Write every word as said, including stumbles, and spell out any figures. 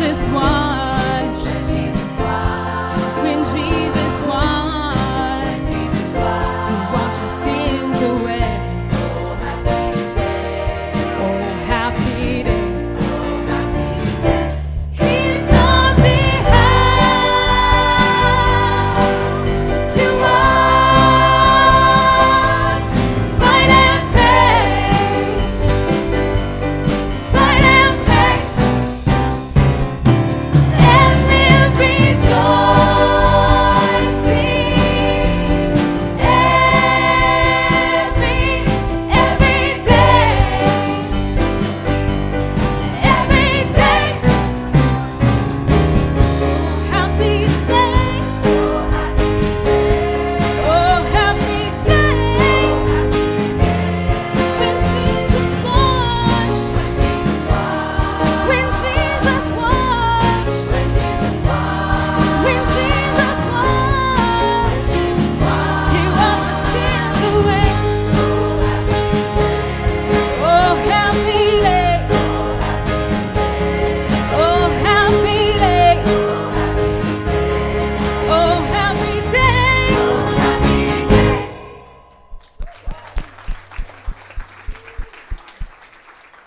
this one.